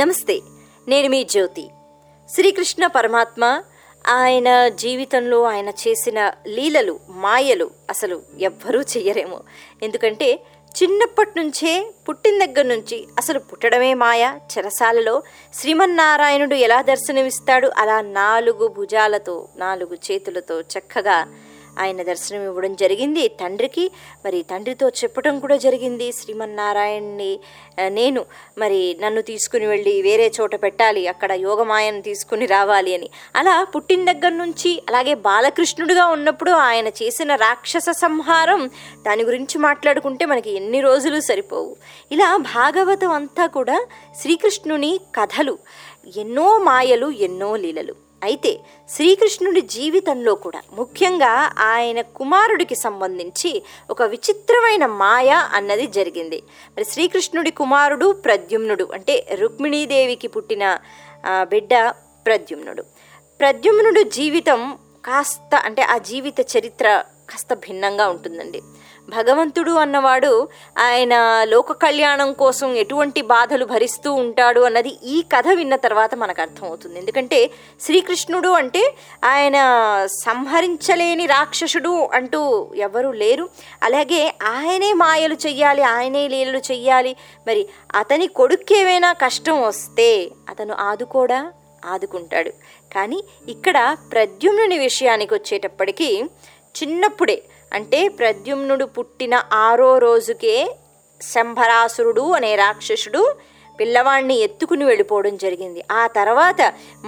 నమస్తే, నేను మీ జ్యోతి. శ్రీకృష్ణ పరమాత్మ ఆయన జీవితంలో ఆయన చేసిన లీలలు, మాయలు అసలు ఎవ్వరూ చెయ్యరేమో. ఎందుకంటే చిన్నప్పటి నుంచే, పుట్టిన దగ్గర నుంచి అసలు పుట్టడమే మాయ. చెరసాలలో శ్రీమన్నారాయణుడు ఎలా దర్శనమిస్తాడు, అలా నాలుగు భుజాలతో, నాలుగు చేతులతో చక్కగా ఆయన దర్శనం ఇవ్వడం జరిగింది తండ్రికి. మరి తండ్రితో చెప్పడం కూడా జరిగింది, శ్రీమన్నారాయణ్ణి నేను మరి నన్ను తీసుకుని వెళ్ళి వేరే చోట పెట్టాలి, అక్కడ యోగమాయను తీసుకుని రావాలి అని. అలా పుట్టిన దగ్గర నుంచి, అలాగే బాలకృష్ణుడిగా ఉన్నప్పుడు ఆయన చేసిన రాక్షస సంహారం, దాని గురించి మాట్లాడుకుంటే మనకి ఎన్ని రోజులు సరిపోవు. ఇలా భాగవతం అంతా కూడా శ్రీకృష్ణుని కథలు, ఎన్నో మాయలు, ఎన్నో లీలలు. అయితే శ్రీకృష్ణుడి జీవితంలో కూడా ముఖ్యంగా ఆయన కుమారుడికి సంబంధించి ఒక విచిత్రమైన మాయ అన్నది జరిగింది. మరి శ్రీకృష్ణుడి కుమారుడు ప్రద్యుమ్నుడు, అంటే రుక్మిణీదేవికి పుట్టిన బిడ్డ ప్రద్యుమ్నుడు. ప్రద్యుమ్నుడు జీవితం కాస్త, అంటే ఆ జీవిత చరిత్ర కాస్త భిన్నంగా ఉంటుందండి. భగవంతుడు అన్నవాడు ఆయన లోక కళ్యాణం కోసం ఎటువంటి బాధలు భరిస్తూ ఉంటాడు అన్నది ఈ కథ విన్న తర్వాత మనకు అర్థమవుతుంది. ఎందుకంటే శ్రీకృష్ణుడు అంటే ఆయన సంహరించలేని రాక్షసుడు అంటూ ఎవరూ లేరు. అలాగే ఆయనే మాయలు చెయ్యాలి, ఆయనే లీలలు చెయ్యాలి. మరి అతని కొడుక్కేమైనా కష్టం వస్తే అతను ఆదుకుంటాడు. కానీ ఇక్కడ ప్రద్యుమ్నుని విషయానికి వచ్చేటప్పటికీ, చిన్నప్పుడే, అంటే ప్రద్యుమ్నుడు పుట్టిన 6వ రోజుకే శంభరాసురుడు అనే రాక్షసుడు పిల్లవాడిని ఎత్తుకుని వెళ్ళిపోవడం జరిగింది. ఆ తర్వాత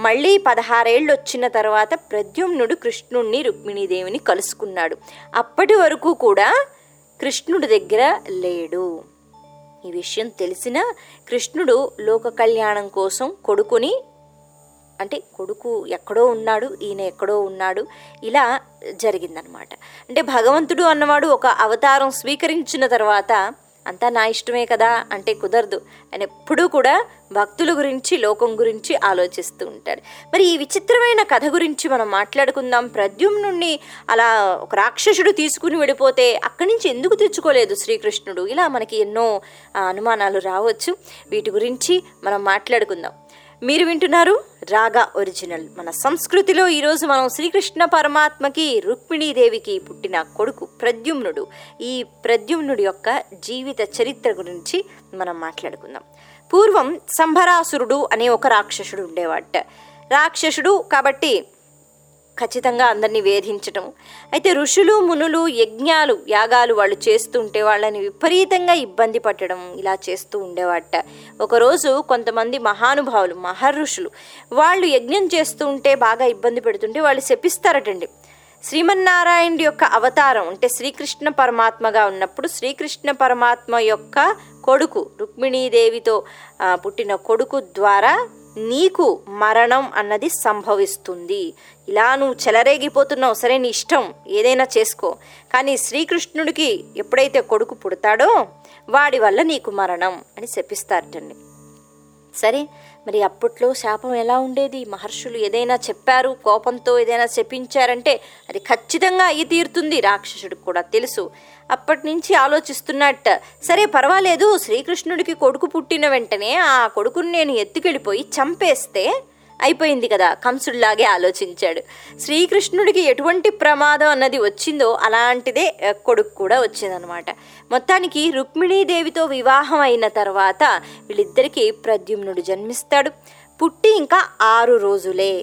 మళ్ళీ 16 ఏళ్ళు వచ్చిన తర్వాత ప్రద్యుమ్నుడు కృష్ణుణ్ణి, రుక్మిణీదేవిని కలుసుకున్నాడు. అప్పటి వరకు కూడా కృష్ణుడి దగ్గర లేడు. ఈ విషయం తెలిసిన కృష్ణుడు లోక కళ్యాణం కోసం కొడుకుని, అంటే కొడుకు ఎక్కడో ఉన్నాడు, ఈయన ఎక్కడో ఉన్నాడు, ఇలా జరిగిందనమాట. అంటే భగవంతుడు అన్నవాడు ఒక అవతారం స్వీకరించిన తర్వాత అంతా నా ఇష్టమే కదా అంటే కుదరదు. ఆయన ఎప్పుడూ కూడా భక్తుల గురించి, లోకం గురించి ఆలోచిస్తూ ఉంటాడు. మరి ఈ విచిత్రమైన కథ గురించి మనం మాట్లాడుకుందాం. ప్రద్యుమ్నుణ్ణి అలా ఒక రాక్షసుడు తీసుకుని వెళ్ళిపోతే అక్కడి నుంచి ఎందుకు తెచ్చుకోలేదు శ్రీకృష్ణుడు? ఇలా మనకి ఎన్నో అనుమానాలు రావచ్చు. వీటి గురించి మనం మాట్లాడుకుందాం. మీరు వింటున్నారు రాగా ఒరిజినల్. మన సంస్కృతిలో ఈరోజు మనం శ్రీకృష్ణ పరమాత్మకి, రుక్మిణీదేవికి పుట్టిన కొడుకు ప్రద్యుమ్నుడు, ఈ ప్రద్యుమ్నుడి యొక్క జీవిత చరిత్ర గురించి మనం మాట్లాడుకుందాం. పూర్వం శంభరాసురుడు అనే ఒక రాక్షసుడు ఉండేవాట. రాక్షసుడు కాబట్టి ఖచ్చితంగా అందరినీ వేధించటం. అయితే ఋషులు, మునులు యజ్ఞాలు, యాగాలు వాళ్ళు చేస్తుంటే వాళ్ళని విపరీతంగా ఇబ్బంది పెట్టడం, ఇలా చేస్తూ ఉండేవాట. ఒకరోజు కొంతమంది మహానుభావులు, మహర్షులు, వాళ్ళు యజ్ఞం చేస్తూ ఉంటే, బాగా ఇబ్బంది పెడుతుంటే వాళ్ళు శపిస్తారటండి. శ్రీమన్నారాయణుడి యొక్క అవతారం అంటే శ్రీకృష్ణ పరమాత్మగా ఉన్నప్పుడు, శ్రీకృష్ణ పరమాత్మ యొక్క కొడుకు, రుక్మిణీదేవితో పుట్టిన కొడుకు ద్వారా నీకు మరణం అన్నది సంభవిస్తుంది. ఇలా నువ్వు చెలరేగిపోతున్నావు, సరే నీ ఇష్టం, ఏదైనా చేసుకో, కానీ శ్రీకృష్ణుడికి ఎప్పుడైతే కొడుకు పుడతాడో వాడి వల్ల నీకు మరణం అని శపిస్తారటండి. సరే, మరి అప్పట్లో శాపం ఎలా ఉండేది? మహర్షులు ఏదైనా చెప్పారు, కోపంతో ఏదైనా శపించారంటే అది ఖచ్చితంగా అయ్యి తీరుతుంది, రాక్షసుడికి కూడా తెలుసు. అప్పటి నుంచి ఆలోచిస్తున్నట్ట, సరే పర్వాలేదు, శ్రీకృష్ణుడికి కొడుకు పుట్టిన వెంటనే ఆ కొడుకుని నేను ఎత్తుకెళ్ళిపోయి చంపేస్తే అయిపోయింది కదా, కంసుడిలాగే ఆలోచించాడు. శ్రీకృష్ణుడికి ఎటువంటి ప్రమాదం అన్నది వచ్చిందో అలాంటిదే కొడుకు కూడా వచ్చిందనమాట. మొత్తానికి రుక్మిణీదేవితో వివాహం అయిన తర్వాత వీళ్ళిద్దరికీ ప్రద్యుమ్నుడు జన్మిస్తాడు. పుట్టి ఇంకా 6 రోజులే,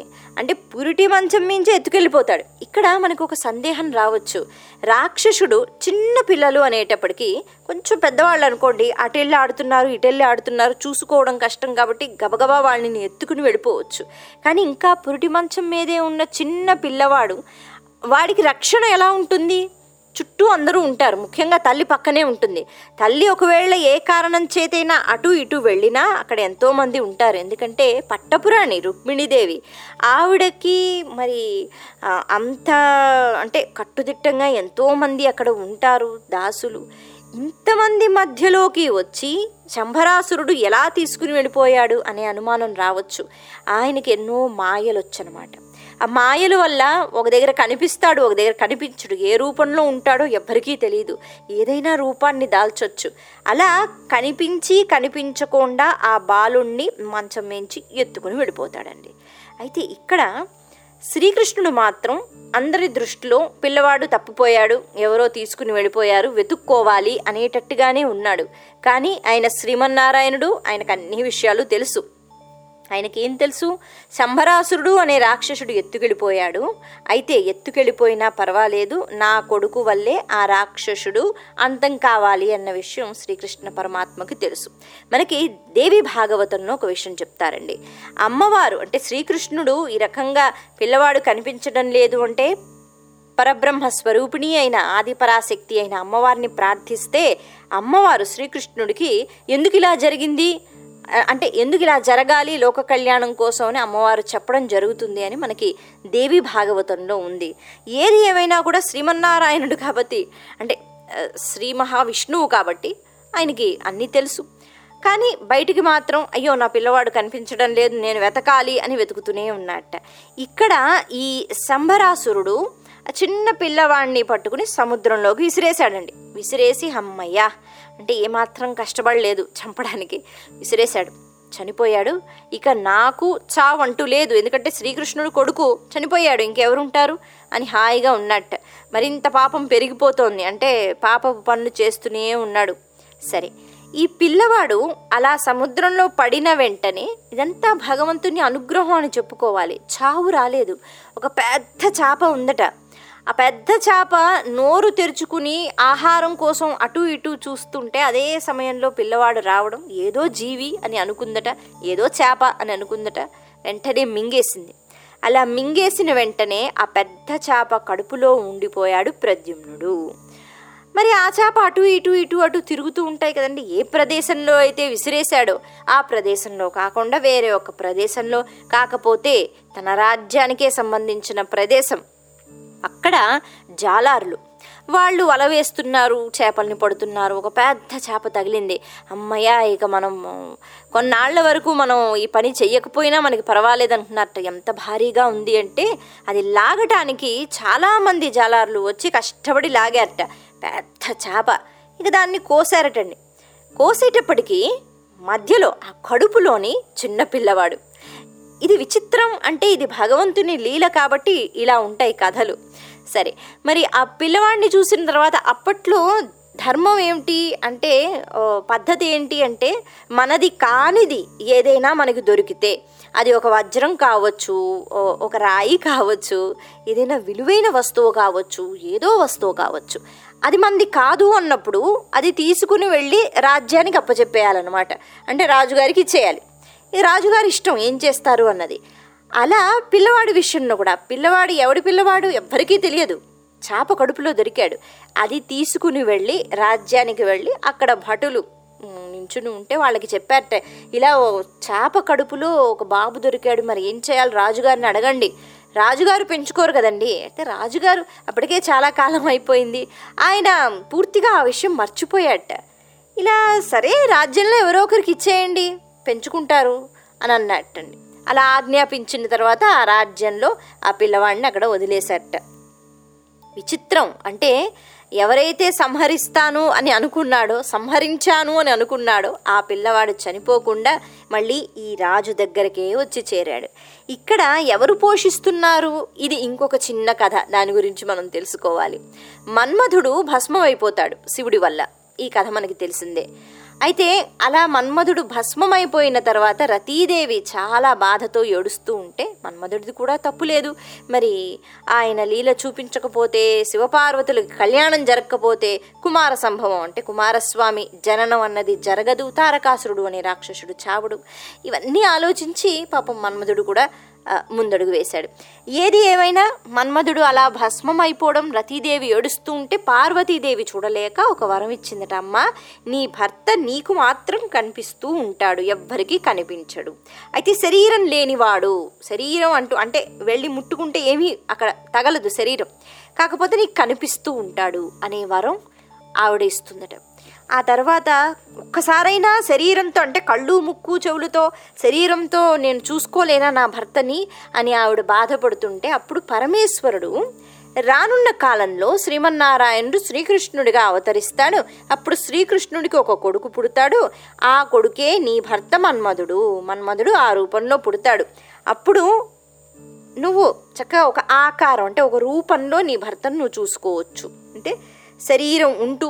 అంటే పురిటి మంచం మించి ఎత్తుకెళ్ళిపోతాడు. ఇక్కడ మనకు ఒక సందేహం రావచ్చు. రాక్షసుడు చిన్న పిల్లలు అనేటప్పటికీ, కొంచెం పెద్దవాళ్ళు అనుకోండి, అటెళ్ళి ఆడుతున్నారు, ఇటెళ్ళి ఆడుతున్నారు, చూసుకోవడం కష్టం కాబట్టి గబగబా వాళ్ళని ఎత్తుకుని వెళ్ళిపోవచ్చు. కానీ ఇంకా పురిటి మంచం మీదే ఉన్న చిన్న పిల్లవాడు, వాడికి రక్షణ ఎలా ఉంటుంది? చుట్టూ అందరూ ఉంటారు, ముఖ్యంగా తల్లి పక్కనే ఉంటుంది. తల్లి ఒకవేళ ఏ కారణం చేతైనా అటు ఇటు వెళ్ళినా అక్కడ ఎంతోమంది ఉంటారు. ఎందుకంటే పట్టపురాణి రుక్మిణీదేవి, ఆవిడకి మరి అంత, అంటే కట్టుదిట్టంగా ఎంతోమంది అక్కడ ఉంటారు, దాసులు. ఇంతమంది మధ్యలోకి వచ్చి శంభరాసురుడు ఎలా తీసుకుని వెళ్ళిపోయాడు అనే అనుమానం రావచ్చు. ఆయనకి ఎన్నో మాయలు వచ్చనమాట. ఆ మాయల వల్ల ఒక దగ్గర కనిపిస్తాడు, ఒక దగ్గర కనిపించడు, ఏ రూపంలో ఉంటాడో ఎవ్వరికీ తెలియదు, ఏదైనా రూపాన్ని దాల్చొచ్చు. అలా కనిపించి కనిపించకుండా ఆ బాలుణ్ణి మంచం మేంచి ఎత్తుకుని వెళ్ళిపోతాడండి. అయితే ఇక్కడ శ్రీకృష్ణుడు మాత్రం అందరి దృష్టిలో పిల్లవాడు తప్పిపోయాడు, ఎవరో తీసుకుని వెళ్ళిపోయారు, వెతుక్కోవాలి అనేటట్టుగానే ఉన్నాడు. కానీ ఆయన శ్రీమన్నారాయణుడు, ఆయనకు అన్ని విషయాలు తెలుసు. ఆయనకేం తెలుసు? శంభరాసురుడు అనే రాక్షసుడు ఎత్తుకెళ్ళిపోయాడు, అయితే ఎత్తుకెళ్ళిపోయినా పర్వాలేదు, నా కొడుకు వల్లే ఆ రాక్షసుడు అంతం కావాలి అన్న విషయం శ్రీకృష్ణ పరమాత్మకి తెలుసు. మనకి దేవీ భాగవతంలో ఒక విషయం చెప్తారండి. అమ్మవారు అంటే శ్రీకృష్ణుడు ఈ రకంగా పిల్లవాడు కనిపించడం లేదు అంటే పరబ్రహ్మ స్వరూపిణి అయిన ఆదిపరాశక్తి అయిన అమ్మవారిని ప్రార్థిస్తే అమ్మవారు శ్రీకృష్ణుడికి ఎందుకు ఇలా జరిగింది అంటే ఎందుకు ఇలా జరగాలి లోక కళ్యాణం కోసం అని అమ్మవారు చెప్పడం జరుగుతుంది అని మనకి దేవీ భాగవతంలో ఉంది. ఏది ఏమైనా కూడా శ్రీమన్నారాయణుడు కాబట్టి, అంటే శ్రీ మహావిష్ణువు కాబట్టి ఆయనకి అన్నీ తెలుసు. కానీ బయటికి మాత్రం అయ్యో నా పిల్లవాడు కనిపించడం లేదు, నేను వెతకాలి అని వెతుకుతూనే ఉన్నట్ట. ఇక్కడ ఈ శంభరాసురుడు చిన్న పిల్లవాడిని పట్టుకుని సముద్రంలోకి విసిరేశాడండి. విసిరేసి అమ్మయ్యా అంటే ఏమాత్రం కష్టపడలేదు, చంపడానికి విసిరేశాడు, చనిపోయాడు. ఇక నాకు చావంటూ లేదు, ఎందుకంటే శ్రీకృష్ణుడు కొడుకు చనిపోయాడు, ఇంకెవరుంటారు అని హాయిగా ఉన్నట్టు. మరింత పాపం పెరిగిపోతోంది, అంటే పాపపు పనులు చేస్తూనే ఉన్నాడు. సరే, ఈ పిల్లవాడు అలా సముద్రంలో పడిన వెంటనే ఇదంతా భగవంతుని అనుగ్రహం అని చెప్పుకోవాలి. చావు రాలేదు. ఒక పెద్ద చాప ఉందట, ఆ పెద్ద చేప నోరు తెరుచుకుని ఆహారం కోసం అటు ఇటు చూస్తుంటే అదే సమయంలో పిల్లవాడు రావడం, ఏదో జీవి అని అనుకుందట, ఏదో చేప అని అనుకుందట, వెంటనే మింగేసింది. అలా మింగేసిన వెంటనే ఆ పెద్ద చేప కడుపులో ఉండిపోయాడు ప్రద్యుమ్నుడు. మరి ఆ చేప అటు ఇటు ఇటు అటు తిరుగుతూ ఉంటాయి కదండి, ఏ ప్రదేశంలో అయితే విసిరేశాడో ఆ ప్రదేశంలో కాకుండా వేరే ఒక ప్రదేశంలో, కాకపోతే తన రాజ్యానికే సంబంధించిన ప్రదేశం. అక్కడ జాలార్లు వాళ్ళు వల వేస్తున్నారు, చేపల్ని పడుతున్నారు. ఒక పెద్ద చేప తగిలింది. అమ్మయ్య ఇక మనం కొన్నాళ్ల వరకు మనం ఈ పని చెయ్యకపోయినా మనకి పర్వాలేదనుకున్నట్టు. ఎంత భారీగా ఉంది అంటే అది లాగటానికి చాలామంది జాలార్లు వచ్చి కష్టపడి లాగారట పెద్ద చేప. ఇక దాన్ని కోసారటండి. కోసేటప్పటికీ మధ్యలో ఆ కడుపులోని చిన్న పిల్లవాడు. ఇది విచిత్రం, అంటే ఇది భగవంతుని లీల కాబట్టి ఇలా ఉంటాయి కథలు. సరే, మరి ఆ పిల్లవాడిని చూసిన తర్వాత అప్పట్లో ధర్మం ఏమిటి అంటే, పద్ధతి ఏంటి అంటే, మనది కానిది ఏదైనా మనకి దొరికితే, అది ఒక వజ్రం కావచ్చు, ఒక రాయి కావచ్చు, ఏదైనా విలువైన వస్తువు కావచ్చు, ఏదో వస్తువు కావచ్చు, అది మంది కాదు అన్నప్పుడు అది తీసుకుని వెళ్ళి రాజ్యానికి అప్పచెప్పేయాలన్నమాట. అంటే రాజుగారికి ఇచ్చేయాలి, ఈ రాజుగారి ఇష్టం ఏం చేస్తారు అన్నది. అలా పిల్లవాడి విషయంలో కూడా, పిల్లవాడు ఎవడి పిల్లవాడు ఎవ్వరికీ తెలియదు, చేప కడుపులో దొరికాడు. అది తీసుకుని వెళ్ళి రాజ్యానికి వెళ్ళి అక్కడ భటులు నించుని ఉంటే వాళ్ళకి చెప్పారట, ఇలా చేప కడుపులో ఒక బాబు దొరికాడు, మరి ఏం చేయాలి, రాజుగారిని అడగండి, రాజుగారు పెంచుకోరు కదండి. అయితే రాజుగారు అప్పటికే చాలా కాలం అయిపోయింది, ఆయన పూర్తిగా ఆ విషయం మర్చిపోయాట. ఇలా సరే రాజ్యంలో ఎవరో ఒకరికి ఇచ్చేయండి పెంచుకుంటారు అని అన్నట్టండి. అలా ఆజ్ఞాపించిన తర్వాత ఆ రాజ్యంలో ఆ పిల్లవాడిని అక్కడ వదిలేశారట. విచిత్రం, అంటే ఎవరైతే సంహరిస్తాను అని అనుకున్నాడో, సంహరించాను అని అనుకున్నాడో ఆ పిల్లవాడు చనిపోకుండా మళ్ళీ ఈ రాజు దగ్గరకే వచ్చి చేరాడు. ఇక్కడ ఎవరు పోషిస్తున్నారు? ఇది ఇంకొక చిన్న కథ, దాని గురించి మనం తెలుసుకోవాలి. మన్మధుడు భస్మం అయిపోతాడు శివుడి వల్ల, ఈ కథ మనకి తెలిసిందే. అయితే అలా మన్మధుడు భస్మమైపోయిన తర్వాత రతీదేవి చాలా బాధతో ఏడుస్తూ ఉంటే, మన్మధుడిది కూడా తప్పు లేదు, మరి ఆయన లీల చూపించకపోతే, శివపార్వతులు కళ్యాణం జరగకపోతే కుమార సంభవం అంటే కుమారస్వామి జననం అన్నది జరగదు, తారకాసురుడు అనే రాక్షసుడు చావుడు, ఇవన్నీ ఆలోచించి పాపం మన్మధుడు కూడా ముందడుగు వేశాడు. ఏది ఏమైనా మన్మధుడు అలా భస్మం అయిపోవడం, రతీదేవి ఏడుస్తూ ఉంటే పార్వతీదేవి చూడలేక ఒక వరం ఇచ్చిందట, అమ్మ నీ భర్త నీకు మాత్రం కనిపిస్తూ ఉంటాడు, ఎవ్వరికీ కనిపించడు, అయితే శరీరం లేనివాడు, శరీరం అంటూ అంటే వెళ్ళి ముట్టుకుంటే ఏమీ అక్కడ తగలదు శరీరం, కాకపోతే నీకు కనిపిస్తూ ఉంటాడు అనే వరం ఆవిడ ఇస్తుందట. ఆ తర్వాత ఒక్కసారైనా శరీరంతో, అంటే కళ్ళు ముక్కు చెవులతో శరీరంతో నేను చూసుకోలేనా నా భర్తని అని ఆవిడ బాధపడుతుంటే, అప్పుడు పరమేశ్వరుడు రానున్న కాలంలో శ్రీమన్నారాయణుడు శ్రీకృష్ణుడిగా అవతరిస్తాడు. అప్పుడు శ్రీకృష్ణుడికి ఒక కొడుకు పుడతాడు. ఆ కొడుకే నీ భర్త మన్మధుడు. మన్మధుడు ఆ రూపంలో పుడతాడు. అప్పుడు నువ్వు చక్కగా ఒక ఆకారం, అంటే ఒక రూపంలో నీ భర్తను నువ్వు చూసుకోవచ్చు. అంటే శరీరం ఉంటూ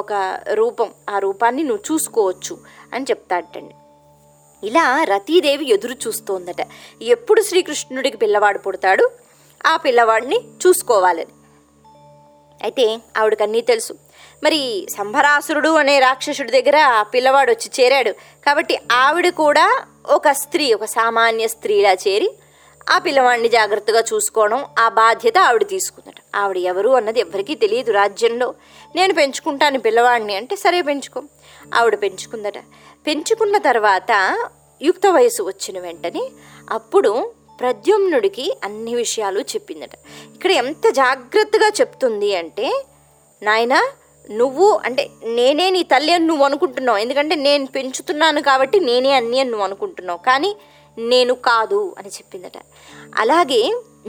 ఒక రూపం, ఆ రూపాన్ని నువ్వు చూసుకోవచ్చు అని చెప్తాడటండి. ఇలా రతీదేవి ఎదురు చూస్తోందట, ఎప్పుడు శ్రీకృష్ణుడికి పిల్లవాడు పుడతాడు, ఆ పిల్లవాడిని చూసుకోవాలని. అయితే ఆవిడకి అన్నీ తెలుసు. మరి శంభరాసురుడు అనే రాక్షసుడి దగ్గర ఆ పిల్లవాడు వచ్చి చేరాడు కాబట్టి ఆవిడ కూడా ఒక స్త్రీ, ఒక సామాన్య స్త్రీలా చేరి ఆ పిల్లవాడిని జాగ్రత్తగా చూసుకోవడం, ఆ బాధ్యత ఆవిడ తీసుకుందట. ఆవిడ ఎవరు అన్నది ఎవరికీ తెలియదు రాజ్యంలో. నేను పెంచుకుంటాను పిల్లవాడిని అంటే సరే పెంచుకో. ఆవిడ పెంచుకుందట. పెంచుకున్న తర్వాత యుక్త వయసు వచ్చిన వెంటనే అప్పుడు ప్రద్యుమ్నుడికి అన్ని విషయాలు చెప్పిందట. ఇక్కడ ఎంత జాగ్రత్తగా చెప్తుంది అంటే, నాయనా నువ్వు అంటే నేనే నీ తల్లి అని నువ్వు అనుకుంటున్నావు, ఎందుకంటే నేను పెంచుతున్నాను కాబట్టి నేనే అన్నీ అని నువ్వు అనుకుంటున్నావు, కానీ నేను కాదు అని చెప్పిందట. అలాగే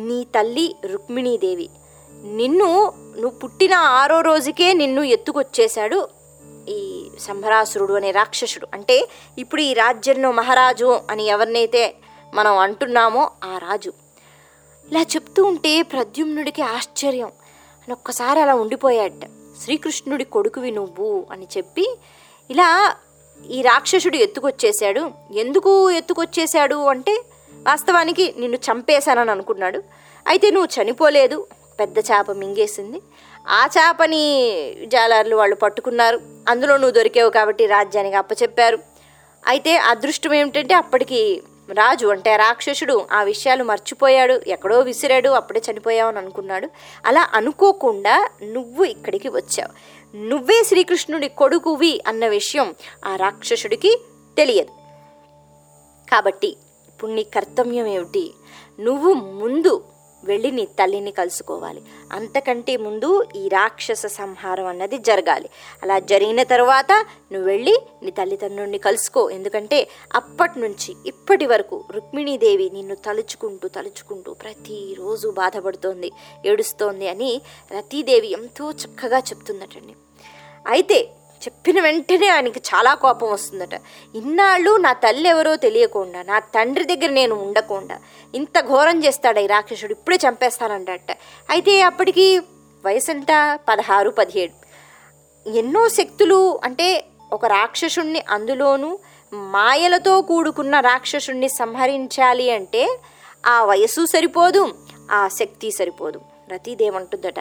నీ తల్లి రుక్మిణీదేవి నువ్వు పుట్టిన ఆరో రోజుకే నిన్ను ఎత్తుకొచ్చేశాడు ఈ శంభరాసురుడు అనే రాక్షసుడు. అంటే ఇప్పుడు ఈ రాజ్యంలో మహారాజు అని ఎవరినైతే మనం అంటున్నామో ఆ రాజు. ఇలా చెప్తూ ఉంటే ప్రద్యుమ్నుడికి ఆశ్చర్యం అని ఒక్కసారి అలా ఉండిపోయాడట. శ్రీకృష్ణుడి కొడుకువి నువ్వు అని చెప్పి ఇలా ఈ రాక్షసుడు ఎత్తుకొచ్చేశాడు. ఎందుకు ఎత్తుకొచ్చేశాడు అంటే, వాస్తవానికి నిన్ను చంపేశానని అనుకున్నాడు. అయితే నువ్వు చనిపోలేదు, పెద్ద చేప మింగేసింది. ఆ చేపని జాలర్లు వాళ్ళు పట్టుకున్నారు, అందులో నువ్వు దొరికావు కాబట్టి రాజ్యానికి అప్పచెప్పారు. అయితే అదృష్టం ఏమిటంటే అప్పటికి రాజు అంటే రాక్షసుడు ఆ విషయాలు మర్చిపోయాడు, ఎక్కడో విసిరాడు, అప్పుడే చనిపోయావని అనుకున్నాడు. అలా అనుకోకుండా నువ్వు ఇక్కడికి వచ్చావు, నువ్వే శ్రీకృష్ణుడి కొడుకువి అన్న విషయం ఆ రాక్షసుడికి తెలియదు. కాబట్టి ఇప్పుడు నీ కర్తవ్యం ఏమిటి, నువ్వు ముందు వెళ్ళి నీ తల్లిని కలుసుకోవాలి, అంతకంటే ముందు ఈ రాక్షస సంహారం అన్నది జరగాలి. అలా జరిగిన తర్వాత నువ్వు వెళ్ళి నీ తల్లిదండ్రుల్ని కలుసుకో, ఎందుకంటే అప్పటి నుంచి ఇప్పటి వరకు రుక్మిణీదేవి నిన్ను తలుచుకుంటూ ప్రతిరోజు బాధపడుతోంది, ఏడుస్తోంది అని రతీదేవి ఎంతో చక్కగా చెప్తుందటండి. అయితే చెప్పిన వెంటనే ఆయనకి చాలా కోపం వస్తుందట. ఇన్నాళ్ళు నా తల్లి ఎవరో తెలియకుండా, నా తండ్రి దగ్గర నేను ఉండకుండా ఇంత ఘోరం చేస్తాడు ఈ రాక్షసుడు, ఇప్పుడే చంపేస్తానంట. అయితే అప్పటికి వయసు ఎంత, 16-17. ఎన్నో శక్తులు, అంటే ఒక రాక్షసుణ్ణి, అందులోనూ మాయలతో కూడుకున్న రాక్షసుణ్ణి సంహరించాలి అంటే ఆ వయసు సరిపోదు, ఆ శక్తి సరిపోదు. రతీదేవి అంటుందట,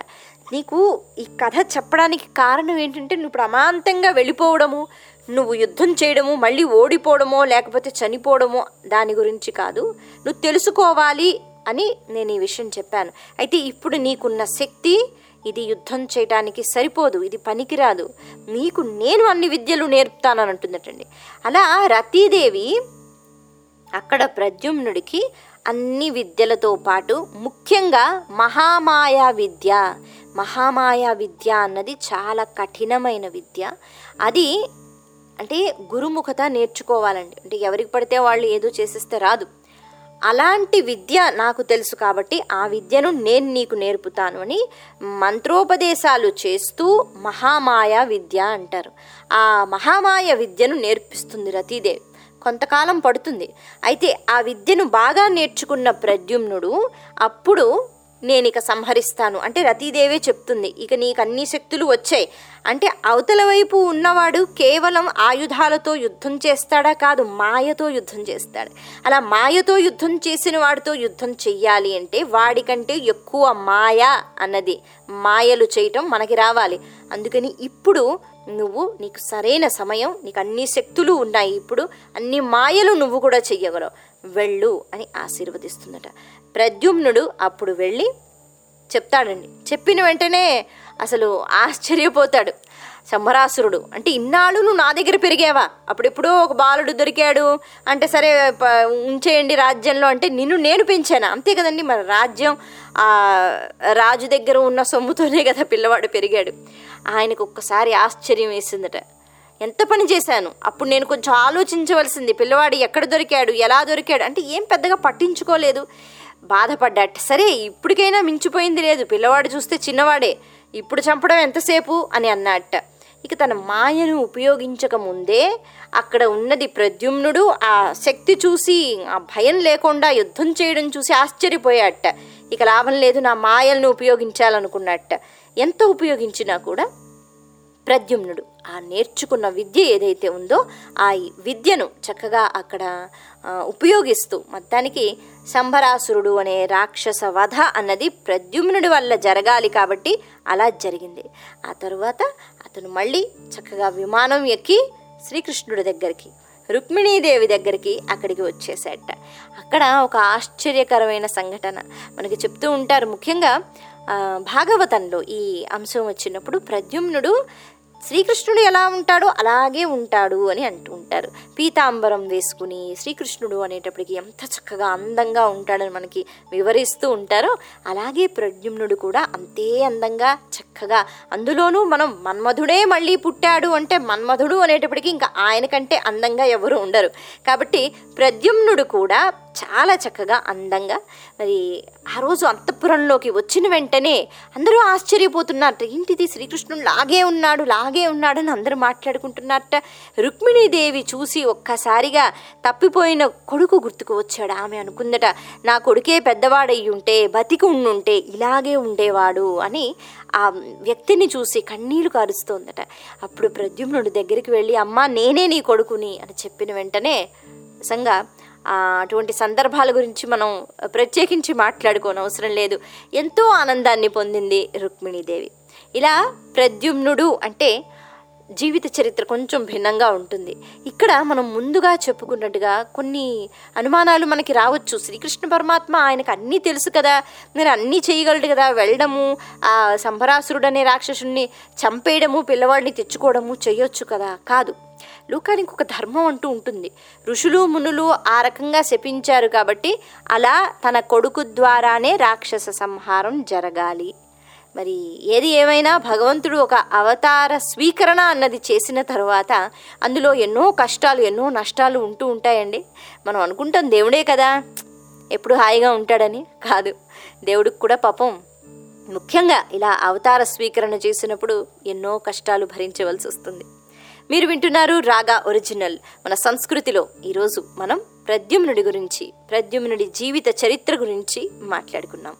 నీకు ఈ కథ చెప్పడానికి కారణం ఏంటంటే నువ్వు ప్రమాంతంగా వెళ్ళిపోవడము, నువ్వు యుద్ధం చేయడము, మళ్ళీ ఓడిపోవడమో లేకపోతే చనిపోవడమో దాని గురించి కాదు, నువ్వు తెలుసుకోవాలి అని నేను ఈ విషయం చెప్పాను. అయితే ఇప్పుడు నీకున్న శక్తి ఇది యుద్ధం చేయడానికి సరిపోదు, ఇది పనికిరాదు, నీకు నేను అన్ని విద్యలు నేర్పుతానని అంటుందటండి. అలా రతీదేవి అక్కడ ప్రద్యుమ్నుడికి అన్ని విద్యలతో పాటు ముఖ్యంగా మహామాయా విద్య అన్నది చాలా కఠినమైన విద్య. అది అంటే గురుముఖత నేర్చుకోవాలండి, అంటే ఎవరికి పడితే వాళ్ళు ఏదో చేసేస్తే రాదు. అలాంటి విద్య నాకు తెలుసు కాబట్టి ఆ విద్యను నేను నీకు నేర్పుతాను అని మంత్రోపదేశాలు చేస్తూ మహామాయా విద్య అంటారు. ఆ మహామాయ విద్యను నేర్పిస్తుంది రతీదేవి. కొంతకాలం పడుతుంది. అయితే ఆ విద్యను బాగా నేర్చుకున్న ప్రద్యుమ్నుడు అప్పుడు నేను ఇక సంహరిస్తాను అంటే రతీదేవే చెప్తుంది, ఇక నీకు అన్ని శక్తులు వచ్చాయి అంటే అవతల వైపు ఉన్నవాడు కేవలం ఆయుధాలతో యుద్ధం చేస్తాడా, కాదు మాయతో యుద్ధం చేస్తాడు. అలా మాయతో యుద్ధం చేసిన వాడితో యుద్ధం చెయ్యాలి అంటే వాడికంటే ఎక్కువ మాయ అన్నది, మాయలు చేయటం మనకి రావాలి. అందుకని ఇప్పుడు నువ్వు, నీకు సరైన సమయం, నీకు అన్ని శక్తులు ఉన్నాయి, ఇప్పుడు అన్ని మాయలు నువ్వు కూడా చెయ్యగలవు, వెళ్ళు అని ఆశీర్వదిస్తుందట. ప్రద్యుమ్నుడు అప్పుడు వెళ్ళి చెప్తాడండి. చెప్పిన వెంటనే అసలు ఆశ్చర్యపోతాడు శంభరాసురుడు. అంటే ఇన్నాళ్ళు నువ్వు నా దగ్గర పెరిగావా, అప్పుడెప్పుడో ఒక బాలుడు దొరికాడు అంటే సరే ఉంచేయండి రాజ్యంలో అంటే నిన్ను నేను పెంచాను అంతే కదండి. మన రాజ్యం ఆ రాజు దగ్గర ఉన్న సొమ్ముతోనే కదా పిల్లవాడు పెరిగాడు. ఆయనకు ఒక్కసారి ఆశ్చర్యం వేసిందట. ఎంత పని చేశాను. అప్పుడు నేను కొంచెం ఆలోచించవలసింది, పిల్లవాడు ఎక్కడ దొరికాడు, ఎలా దొరికాడు అంటే ఏం పెద్దగా పట్టించుకోలేదు, బాధపడ్డట్టు. సరే ఇప్పటికైనా మించిపోయింది లేదు, పిల్లవాడు చూస్తే చిన్నవాడే, ఇప్పుడు చంపడం ఎంతసేపు అని అన్నట్ట. ఇక తన మాయను ఉపయోగించక ముందే అక్కడ ఉన్నది ప్రద్యుమ్నుడు ఆ శక్తి చూసి, ఆ భయం లేకుండా యుద్ధం చేయడం చూసి ఆశ్చర్యపోయాట. ఇక లాభం లేదు, నా మాయలను ఉపయోగించాలనుకున్నట్ట. ఎంత ఉపయోగించినా కూడా ప్రద్యుమ్నుడు ఆ నేర్చుకున్న విద్య ఏదైతే ఉందో ఆ విద్యను చక్కగా అక్కడ ఉపయోగిస్తూ మొత్తానికి శంభరాసురుడు అనే రాక్షస వధ అన్నది ప్రద్యుమ్నుడి వల్ల జరగాలి కాబట్టి అలా జరిగింది. ఆ తరువాత అతను మళ్ళీ చక్కగా విమానం ఎక్కి శ్రీకృష్ణుడి దగ్గరికి, రుక్మిణీదేవి దగ్గరికి అక్కడికి వచ్చేసాట. అక్కడ ఒక ఆశ్చర్యకరమైన సంఘటన మనకి చెప్తూ ఉంటారు. ముఖ్యంగా భాగవతంలో ఈ అంశం వచ్చినప్పుడు ప్రద్యుమ్నుడు శ్రీకృష్ణుడు ఎలా ఉంటాడో అలాగే ఉంటాడు అని అంటూ ఉంటారు. పీతాంబరం వేసుకుని శ్రీకృష్ణుడు అనేటప్పటికి ఎంత చక్కగా అందంగా ఉంటాడని మనకి వివరిస్తూ ఉంటారో అలాగే ప్రద్యుమ్నుడు కూడా అంతే అందంగా చక్కగా. అందులోనూ మనం మన్మధుడే మళ్ళీ పుట్టాడు అంటే మన్మధుడు అనేటప్పటికి ఇంకా ఆయనకంటే అందంగా ఎవరు ఉండరు. కాబట్టి ప్రద్యుమ్నుడు కూడా చాలా చక్కగా అందంగా మరి ఆ రోజు అంతఃపురంలోకి వచ్చిన వెంటనే అందరూ ఆశ్చర్యపోతున్నారట. ఏంటిది శ్రీకృష్ణుడు లాగే ఉన్నాడని అందరూ మాట్లాడుకుంటున్నారట. రుక్మిణీదేవి చూసి ఒక్కసారిగా తప్పిపోయిన కొడుకు గుర్తుకు వచ్చాడు. ఆమె అనుకుందట, నా కొడుకే పెద్దవాడయ్యుంటే బతికి ఉండుంటే ఇలాగే ఉండేవాడు అని ఆ వ్యక్తిని చూసి కన్నీళ్లు కారుస్తోందట. అప్పుడు ప్రద్యుమ్నుడి దగ్గరికి వెళ్ళి, అమ్మ నేనే నీ కొడుకుని అని చెప్పిన వెంటనే నిజంగా అటువంటి సందర్భాల గురించి మనం ప్రత్యేకించి మాట్లాడుకోనవసరం లేదు, ఎంతో ఆనందాన్ని పొందింది రుక్మిణీదేవి. ఇలా ప్రద్యుమ్నుడు అంటే జీవిత చరిత్ర కొంచెం భిన్నంగా ఉంటుంది. ఇక్కడ మనం ముందుగా చెప్పుకున్నట్టుగా కొన్ని అనుమానాలు మనకి రావచ్చు. శ్రీకృష్ణ పరమాత్మ ఆయనకు అన్నీ తెలుసు కదా, నేను అన్నీ చేయగలడు కదా, వెళ్ళడము, ఆ శంభరాసురుడు అనే రాక్షసుని చంపేయడము, పిల్లవాడిని తెచ్చుకోవడము చేయొచ్చు కదా. కాదు, లోకానికి ఒక ధర్మం అంటూ ఉంటుంది. ఋషులు మునులు ఆ రకంగా శపించారు కాబట్టి అలా తన కొడుకు ద్వారానే రాక్షస సంహారం జరగాలి. మరి ఏది ఏమైనా భగవంతుడు ఒక అవతార స్వీకరణ అన్నది చేసిన తర్వాత అందులో ఎన్నో కష్టాలు ఎన్నో నష్టాలు ఉంటూ ఉంటాయండి. మనం అనుకుంటాం దేవుడే కదా ఎప్పుడు హాయిగా ఉంటాడని. కాదు, దేవుడికి కూడా పాపం ముఖ్యంగా ఇలా అవతార స్వీకరణ చేసినప్పుడు ఎన్నో కష్టాలు భరించవలసి వస్తుంది. మీరు వింటున్నారు రాగా ఒరిజినల్. మన సంస్కృతిలో ఈరోజు మనం ప్రద్యుమ్నుడి గురించి, ప్రద్యుమ్నుడి జీవిత చరిత్ర గురించి మాట్లాడుకున్నాం.